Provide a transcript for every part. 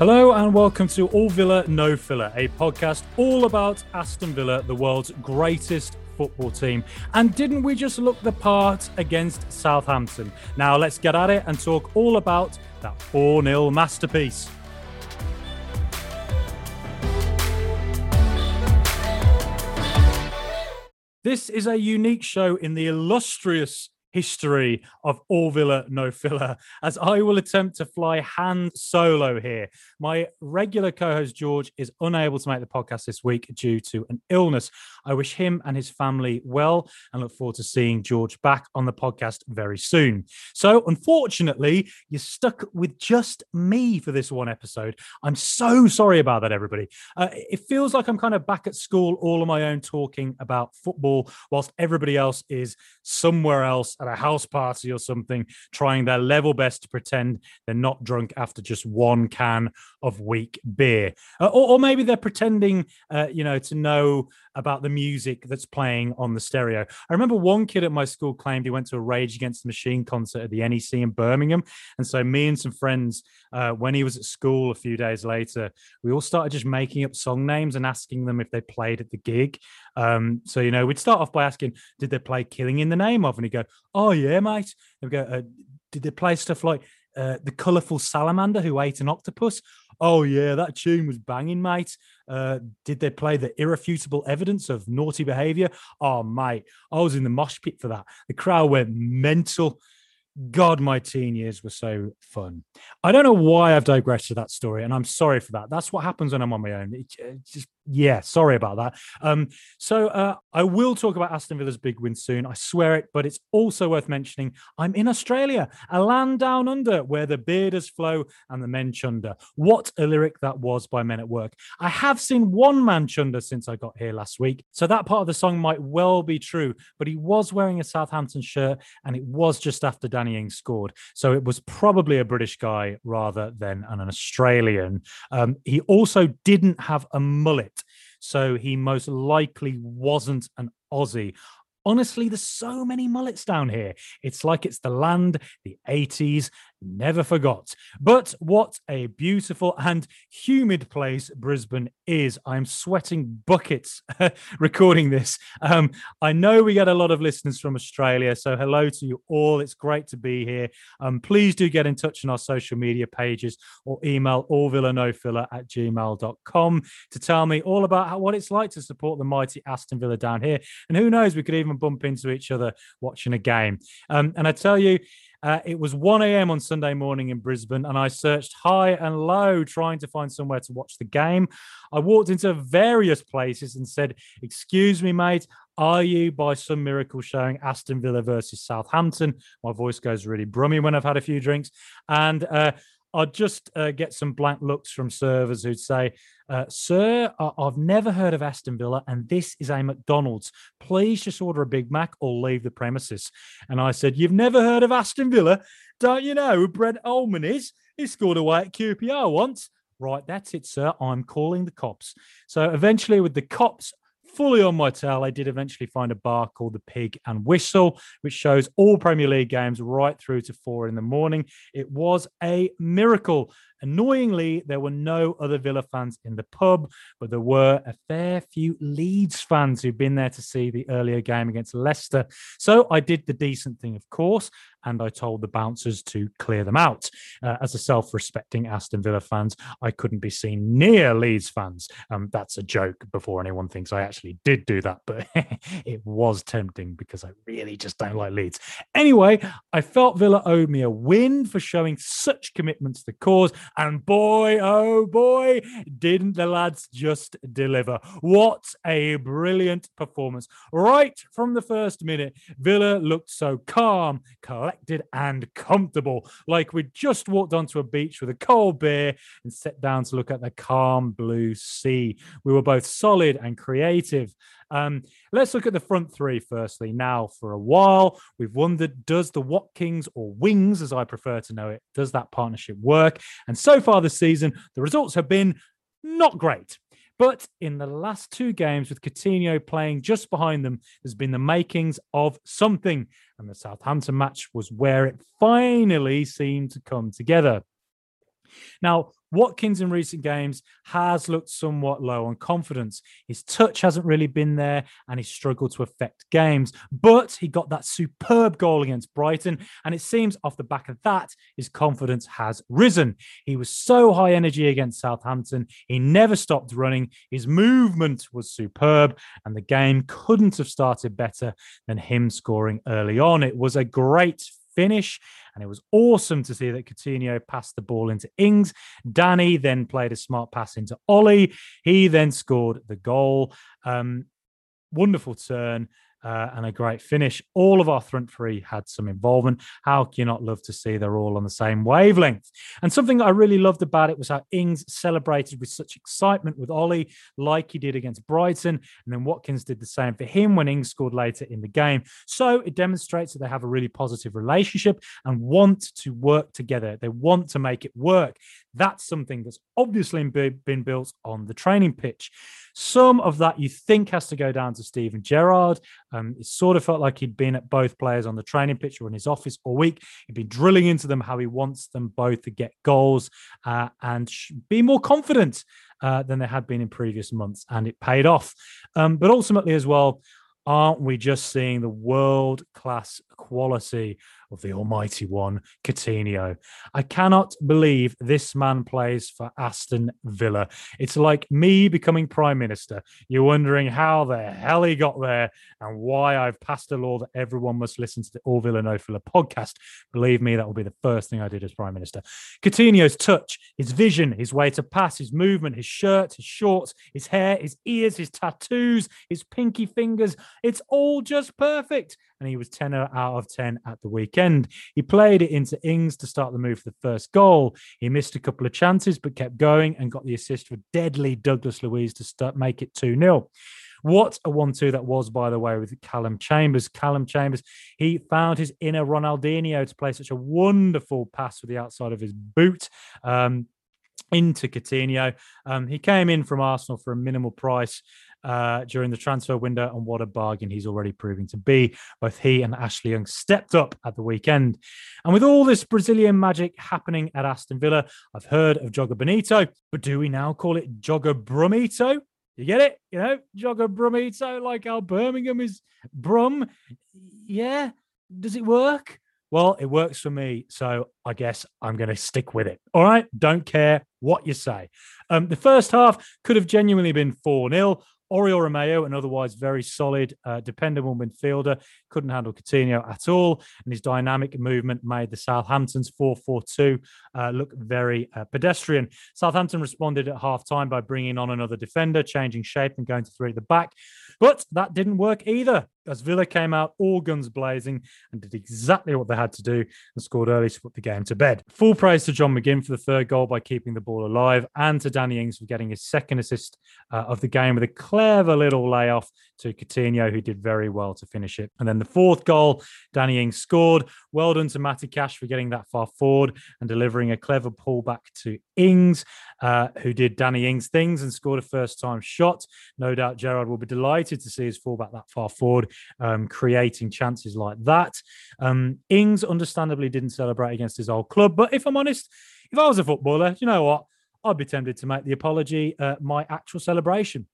Hello and welcome to All Villa, No Filler, a podcast all about Aston Villa, the world's greatest football team. And didn't we just look the part against Southampton? Now let's get at it and talk all about that 4-0 masterpiece. This is a unique show in the illustrious history of All Villa, No Filler, as I will attempt to fly hand solo here. My regular co-host George is unable to make the podcast this week due to an illness. I wish him and his family well and look forward to seeing George back on the podcast very soon. So unfortunately, you're stuck with just me for this one episode. I'm so sorry about that, everybody. It feels like I'm kind of back at school all on my own talking about football whilst everybody else is somewhere else at a house party or something, trying their level best to pretend they're not drunk after just one can of weak beer. Or maybe they're pretending, to know about the music that's playing on the stereo. I remember one kid at my school claimed he went to a Rage Against the Machine concert at the NEC in Birmingham. And so me and some friends, when he was at school a few days later, we all started just making up song names and asking them if they played at the gig. So we'd start off by asking, did they play Killing in the Name Of? And he'd go, oh yeah, mate. And we'd go, did they play stuff like The Colourful Salamander Who Ate an Octopus? Oh yeah, that tune was banging, mate. Did they play The Irrefutable Evidence of Naughty Behaviour? Oh, mate, I was in the mosh pit for that. The crowd went mental. God, my teen years were so fun. I don't know why I've digressed to that story, and I'm sorry for that. That's what happens when I'm on my own. Sorry about that. So I will talk about Aston Villa's big win soon. I swear it, but it's also worth mentioning I'm in Australia, a land down under where the bearders flow and the men chunder. What a lyric that was by Men at Work. I have seen one man chunder since I got here last week, so that part of the song might well be true, but he was wearing a Southampton shirt and it was just after Danny Ings scored. So it was probably a British guy rather than an Australian. He also didn't have a mullet. So he most likely wasn't an Aussie. Honestly, there's so many mullets down here. It's like it's the land, the 80s, never forgot. But what a beautiful and humid place Brisbane is. I'm sweating buckets recording this. I know we get a lot of listeners from Australia, so hello to you all. It's great to be here. Please do get in touch on our social media pages or email allvillanofiller@gmail.com to tell me all about what it's like to support the mighty Aston Villa down here. And who knows, we could even bump into each other watching a game. And I tell you, it was 1 a.m. on Sunday morning in Brisbane, and I searched high and low trying to find somewhere to watch the game. I walked into various places and said, excuse me, mate, are you by some miracle showing Aston Villa versus Southampton? My voice goes really brummy when I've had a few drinks. And I'd just get some blank looks from servers who'd say, sir, I've never heard of Aston Villa and this is a McDonald's. Please just order a Big Mac or leave the premises. And I said, you've never heard of Aston Villa? Don't you know who Brett Ullman is? He scored away at QPR once. Right, that's it, sir. I'm calling the cops. So eventually with the cops fully on my tail, I did eventually find a bar called The Pig and Whistle, which shows all Premier League games right through to 4 a.m. It was a miracle. Annoyingly, there were no other Villa fans in the pub, but there were a fair few Leeds fans who'd been there to see the earlier game against Leicester. So I did the decent thing, of course, and I told the bouncers to clear them out. As a self-respecting Aston Villa fans, I couldn't be seen near Leeds fans. That's a joke before anyone thinks I actually did do that, but it was tempting because I really just don't like Leeds. Anyway, I felt Villa owed me a win for showing such commitment to the cause. And boy, oh boy, didn't the lads just deliver. What a brilliant performance. Right from the first minute, Villa looked so calm, collected and comfortable, like we'd just walked onto a beach with a cold beer and sat down to look at the calm blue sea. We were both solid and creative. Let's look at the front three firstly. Now, for a while, we've wondered, does the Watkins, or Wings as I prefer to know it, does that partnership work? And so far this season, the results have been not great. But in the last two games with Coutinho playing just behind them, there's been the makings of something. And the Southampton match was where it finally seemed to come together. Now, Watkins in recent games has looked somewhat low on confidence. His touch hasn't really been there and he's struggled to affect games. But he got that superb goal against Brighton and it seems off the back of that, his confidence has risen. He was so high energy against Southampton. He never stopped running. His movement was superb and the game couldn't have started better than him scoring early on. It was a great finish. And it was awesome to see that Coutinho passed the ball into Ings. Danny then played a smart pass into Ollie. He then scored the goal. Wonderful turn and a great finish. All of our front three had some involvement. How can you not love to see they're all on the same wavelength? And something that I really loved about it was how Ings celebrated with such excitement with Ollie, like he did against Brighton. And then Watkins did the same for him when Ings scored later in the game. So it demonstrates that they have a really positive relationship and want to work together. They want to make it work. That's something that's obviously been built on the training pitch. Some of that you think has to go down to Steven Gerrard. It sort of felt like he'd been at both players on the training pitch or in his office all week. He'd been drilling into them how he wants them both to get goals and be more confident than they had been in previous months. And it paid off. But ultimately as well, aren't we just seeing the world-class quality of the almighty one, Coutinho? I cannot believe this man plays for Aston Villa. It's like me becoming Prime Minister. You're wondering how the hell he got there and why I've passed a law that everyone must listen to the All Villa No Filler podcast. Believe me, that will be the first thing I did as Prime Minister. Coutinho's touch, his vision, his way to pass, his movement, his shirt, his shorts, his hair, his ears, his tattoos, his pinky fingers. It's all just perfect. And he was 10 out of 10 at the weekend. He played it into Ings to start the move for the first goal. He missed a couple of chances, but kept going and got the assist for deadly Douglas Luiz to start, make it 2-0. What a 1-2 that was, by the way, with Callum Chambers. Callum Chambers, he found his inner Ronaldinho to play such a wonderful pass with the outside of his boot. Into Coutinho. He came in from Arsenal for a minimal price during the transfer window, and what a bargain he's already proving to be. Both he and Ashley Young stepped up at the weekend. And with all this Brazilian magic happening at Aston Villa, I've heard of Joga Bonito, but do we now call it Joga Brumito? You get it? You know, Joga Brumito, like how Birmingham is Brum. Yeah. Does it work? Well, it works for me, so I guess I'm going to stick with it. All right? Don't care what you say. The first half could have genuinely been 4-0. Oriol Romeu, an otherwise very solid, dependable midfielder, couldn't handle Coutinho at all. And his dynamic movement made the Southampton's 4-4-2 look very pedestrian. Southampton responded at half-time by bringing on another defender, changing shape and going to three at the back. But that didn't work either, as Villa came out all guns blazing and did exactly what they had to do and scored early to put the game to bed. Full praise to John McGinn for the third goal by keeping the ball alive, and to Danny Ings for getting his second assist of the game with a clever little layoff to Coutinho, who did very well to finish it. And then the fourth goal, Danny Ings scored. Well done to Matty Cash for getting that far forward and delivering a clever pullback to Ings, who did Danny Ings things and scored a first-time shot. No doubt Gerrard will be delighted to see his fullback that far forward, creating chances like that. Ings understandably didn't celebrate against his old club, but if I'm honest, if I was a footballer, you know what? I'd be tempted to make the apology my actual celebration.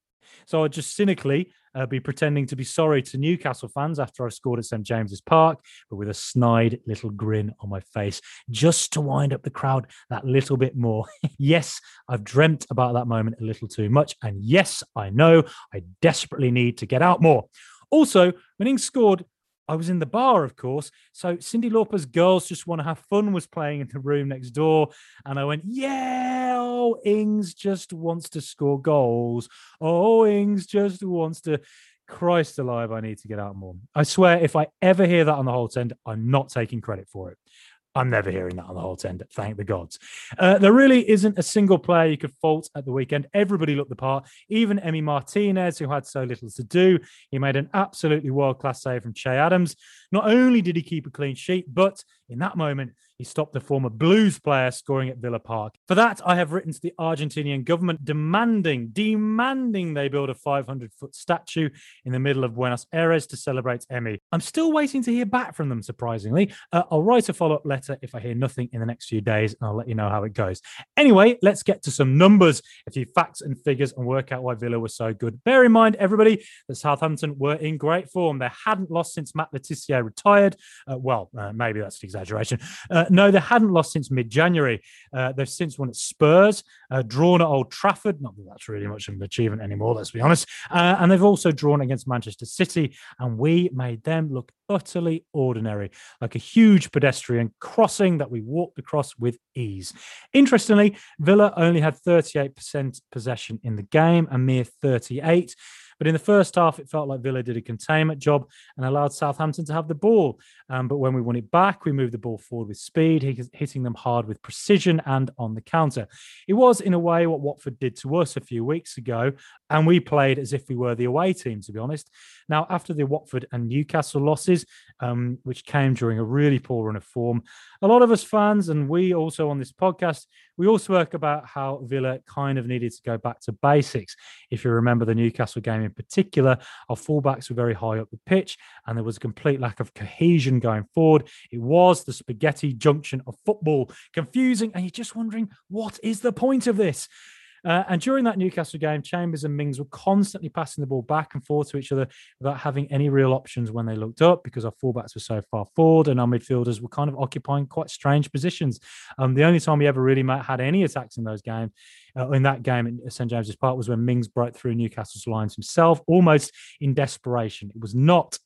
So I'd just cynically be pretending to be sorry to Newcastle fans after I scored at St James's Park, but with a snide little grin on my face, just to wind up the crowd that little bit more. Yes, I've dreamt about that moment a little too much. And yes, I know I desperately need to get out more. Also, when Ings scored, I was in the bar, of course. So Cindy Lauper's Girls Just Want to Have Fun was playing in the room next door. And I went, yeah, oh, Ings just wants to score goals. Oh, Ings just wants to... Christ alive, I need to get out more. I swear, if I ever hear that on the whole tender, I'm not taking credit for it. I'm never hearing that on the whole tender. Thank the gods. There really isn't a single player you could fault at the weekend. Everybody looked the part. Even Emi Martinez, who had so little to do. He made an absolutely world-class save from Che Adams. Not only did he keep a clean sheet, but In that moment, he stopped the former Blues player scoring at Villa Park. For that, I have written to the Argentinian government demanding they build a 500-foot statue in the middle of Buenos Aires to celebrate Emi. I'm still waiting to hear back from them, surprisingly. I'll write a follow-up letter if I hear nothing in the next few days, and I'll let you know how it goes. Anyway, let's get to some numbers, a few facts and figures, and work out why Villa were so good. Bear in mind, everybody, that Southampton were in great form. They hadn't lost since Matt Letizia retired. Maybe that's an exaggeration. No, they hadn't lost since mid-January. They've since won at Spurs, drawn at Old Trafford. Not that that's really much of an achievement anymore, let's be honest. And they've also drawn against Manchester City, and we made them look utterly ordinary, like a huge pedestrian crossing that we walked across with ease. Interestingly, Villa only had 38% possession in the game, a mere 38%. But in the first half, it felt like Villa did a containment job and allowed Southampton to have the ball. But when we won it back, we moved the ball forward with speed, hitting them hard with precision and on the counter. It was, in a way, what Watford did to us a few weeks ago, and we played as if we were the away team, to be honest. Now, after the Watford and Newcastle losses, which came during a really poor run of form, a lot of us fans, and we also on this podcast, we also work about how Villa kind of needed to go back to basics. If you remember the Newcastle game in particular, our fullbacks were very high up the pitch and there was a complete lack of cohesion going forward. It was the spaghetti junction of football, confusing, and you're just wondering, what is the point of this? And during that Newcastle game, Chambers and Mings were constantly passing the ball back and forth to each other without having any real options when they looked up, because our fullbacks were so far forward and our midfielders were kind of occupying quite strange positions. The only time we ever really had any attacks in those games, in that game at St James's Park, was when Mings broke through Newcastle's lines himself, almost in desperation. It was not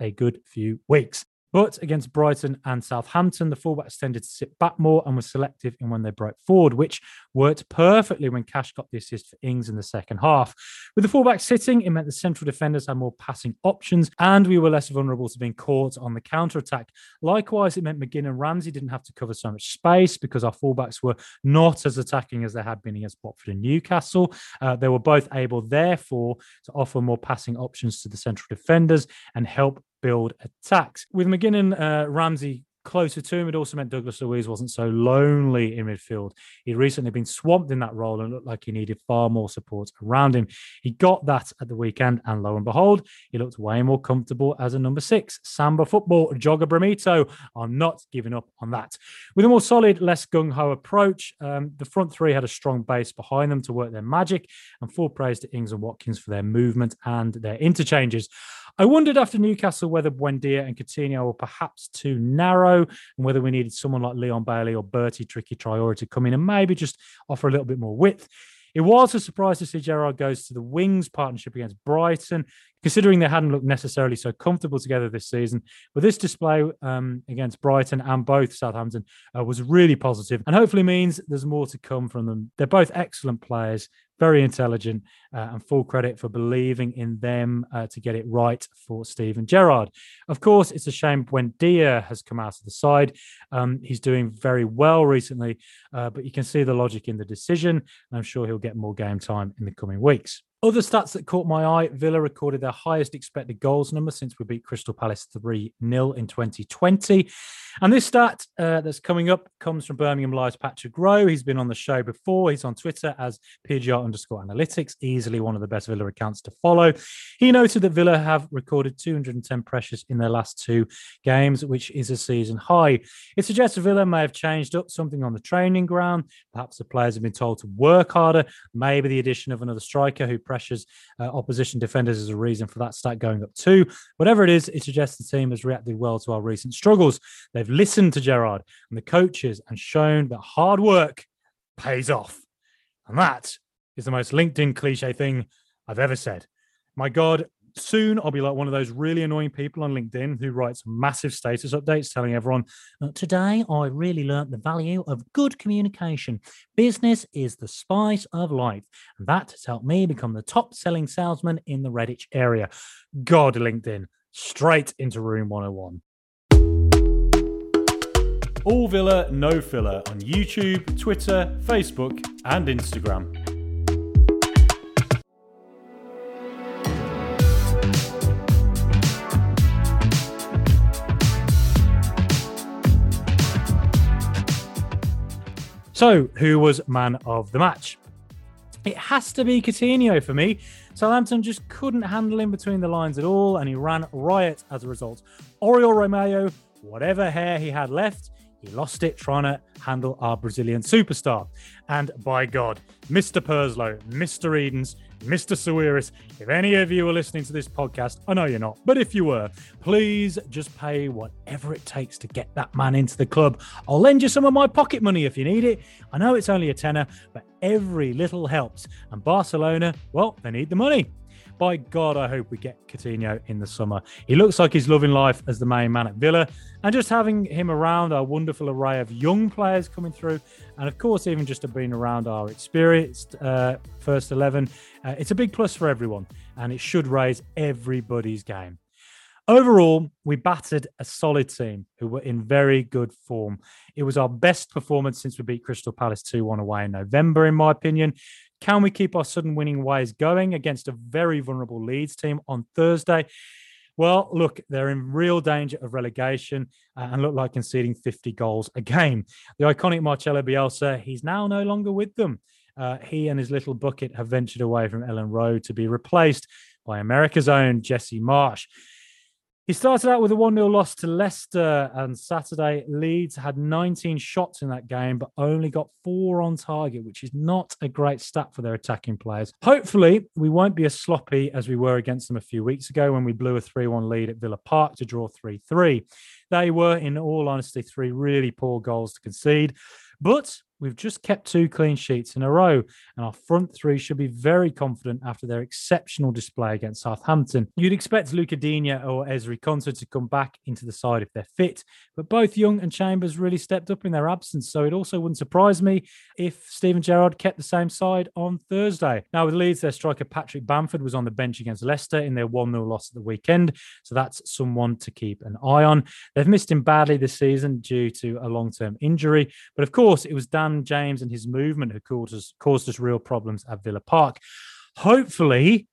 a good few weeks. But against Brighton and Southampton, the fullbacks tended to sit back more and were selective in when they broke forward, which worked perfectly when Cash got the assist for Ings in the second half. With the fullbacks sitting, it meant the central defenders had more passing options and we were less vulnerable to being caught on the counter-attack. Likewise, it meant McGinn and Ramsey didn't have to cover so much space because our fullbacks were not as attacking as they had been against Watford and Newcastle. They were both able, therefore, to offer more passing options to the central defenders and help build attacks. With McGinn and Ramsey closer to him, it also meant Douglas Luiz wasn't so lonely in midfield. He'd recently been swamped in that role and looked like he needed far more support around him. He got that at the weekend, and lo and behold, he looked way more comfortable as a number six. Samba football, Joga Bromito are not giving up on that. With a more solid, less gung-ho approach, the front three had a strong base behind them to work their magic, and full praise to Ings and Watkins for their movement and their interchanges. I wondered after Newcastle whether Buendia and Coutinho were perhaps too narrow and whether we needed someone like Leon Bailey or Bertie Tricky Traore to come in and maybe just offer a little bit more width. It was a surprise to see Gerrard goes to the wings partnership against Brighton, considering they hadn't looked necessarily so comfortable together this season. But this display against Brighton and both Southampton was really positive, and hopefully means there's more to come from them. They're both excellent players, very intelligent, and full credit for believing in them to get it right for Steven Gerrard. Of course, it's a shame Buendia has come out of the side. He's doing very well recently, but you can see the logic in the decision, and I'm sure he'll get more game time in the coming weeks. Other stats that caught my eye, Villa recorded their highest expected goals number since we beat Crystal Palace 3-0 in 2020. And this stat that's coming up comes from Birmingham Live's Patrick Rowe. He's been on the show before. He's on Twitter as PGR_analytics, easily one of the best Villa accounts to follow. He noted that Villa have recorded 210 pressures in their last two games, which is a season high. It suggests Villa may have changed up something on the training ground. Perhaps the players have been told to work harder. Maybe the addition of another striker who pressures opposition defenders is a reason for that stat going up too. Whatever it is, it suggests the team has reacted well to our recent struggles. They've listened to Gerrard and the coaches and shown that hard work pays off. And that is the most LinkedIn cliche thing I've ever said. My God, soon I'll be like one of those really annoying people on LinkedIn who writes massive status updates telling everyone, today I really learnt the value of good communication. Business is the spice of life. And that has helped me become the top-selling salesman in the Redditch area. God, LinkedIn, straight into Room 101. All Villa, No Filler on YouTube, Twitter, Facebook and Instagram. So, who was man of the match? It has to be Coutinho for me. Southampton just couldn't handle him between the lines at all, and he ran riot as a result. Oriol Romeu, whatever hair he had left, he lost it trying to handle our Brazilian superstar. And by God, Mr. Perslow, Mr. Edens, Mr. Sawiris, if any of you are listening to this podcast, I know you're not, but if you were, please just pay whatever it takes to get that man into the club. I'll lend you some of my pocket money if you need it. I know it's only a tenner, but every little helps. And Barcelona, well, they need the money. By God, I hope we get Coutinho in the summer. He looks like he's loving life as the main man at Villa. And just having him around our wonderful array of young players coming through, and of course, even just being around our experienced first 11, it's a big plus for everyone, and it should raise everybody's game. Overall, we battered a solid team who were in very good form. It was our best performance since we beat Crystal Palace 2-1 away in November, in my opinion. Can we keep our sudden winning ways going against a very vulnerable Leeds team on Thursday? Well, look, they're in real danger of relegation and look like conceding 50 goals a game. The iconic Marcelo Bielsa, he's now no longer with them. He and his little bucket have ventured away from Elland Road to be replaced by America's own Jesse Marsh. He started out with a 1-0 loss to Leicester on Saturday. Leeds had 19 shots in that game, but only got 4 on target, which is not a great stat for their attacking players. Hopefully, we won't be as sloppy as we were against them a few weeks ago when we blew a 3-1 lead at Villa Park to draw 3-3. They were, in all honesty, 3 really poor goals to concede, but we've just kept 2 clean sheets in a row, and our front 3 should be very confident after their exceptional display against Southampton. You'd expect Luca Digne or Ezri Konsa to come back into the side if they're fit, but both Young and Chambers really stepped up in their absence, so it also wouldn't surprise me if Steven Gerrard kept the same side on Thursday. Now with Leeds, their striker Patrick Bamford was on the bench against Leicester in their 1-0 loss at the weekend, so that's someone to keep an eye on. They've missed him badly this season due to a long-term injury, but of course it was Dan James and his movement who caused us real problems at Villa Park. Hopefully,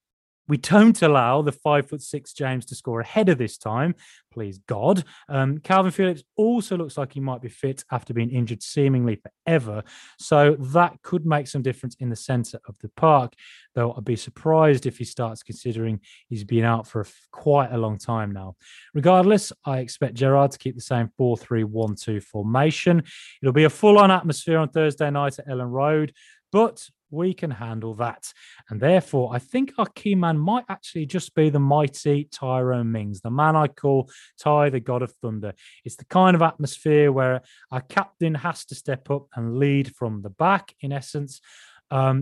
we don't allow the 5'6" James to score a header this time. Please, God. Calvin Phillips also looks like he might be fit after being injured seemingly forever. So that could make some difference in the centre of the park, though I'd be surprised if he starts considering he's been out for quite a long time now. Regardless, I expect Gerrard to keep the same 4-3-1-2 formation. It'll be a full-on atmosphere on Thursday night at Elland Road, but we can handle that. And therefore, I think our key man might actually just be the mighty Tyrone Mings, the man I call Ty, the God of Thunder. It's the kind of atmosphere where our captain has to step up and lead from the back, in essence.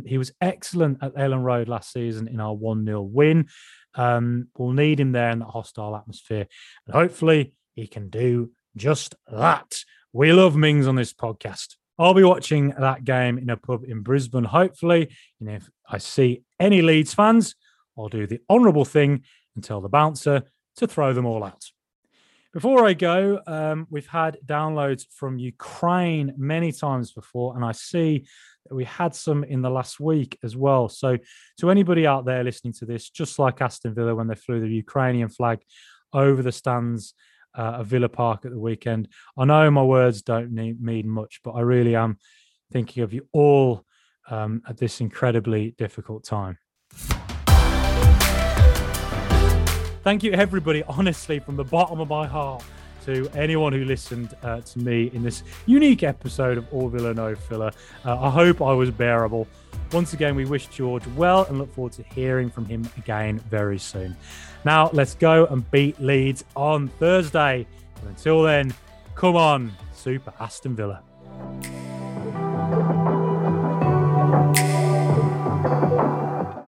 He was excellent at Elland Road last season in our 1-0 win. We'll need him there in that hostile atmosphere. And hopefully, he can do just that. We love Mings on this podcast. I'll be watching that game in a pub in Brisbane, hopefully. And if I see any Leeds fans, I'll do the honourable thing and tell the bouncer to throw them all out. Before I go, we've had downloads from Ukraine many times before, and I see that we had some in the last week as well. So to anybody out there listening to this, just like Aston Villa when they flew the Ukrainian flag over the stands at Villa Park at the weekend. I know my words don't mean much, but I really am thinking of you all at this incredibly difficult time. Thank you, everybody, honestly, from the bottom of my heart to anyone who listened to me in this unique episode of All Villa No Filler. I hope I was bearable. Once again, we wish George well and look forward to hearing from him again very soon. Now, let's go and beat Leeds on Thursday. And until then, come on, Super Aston Villa.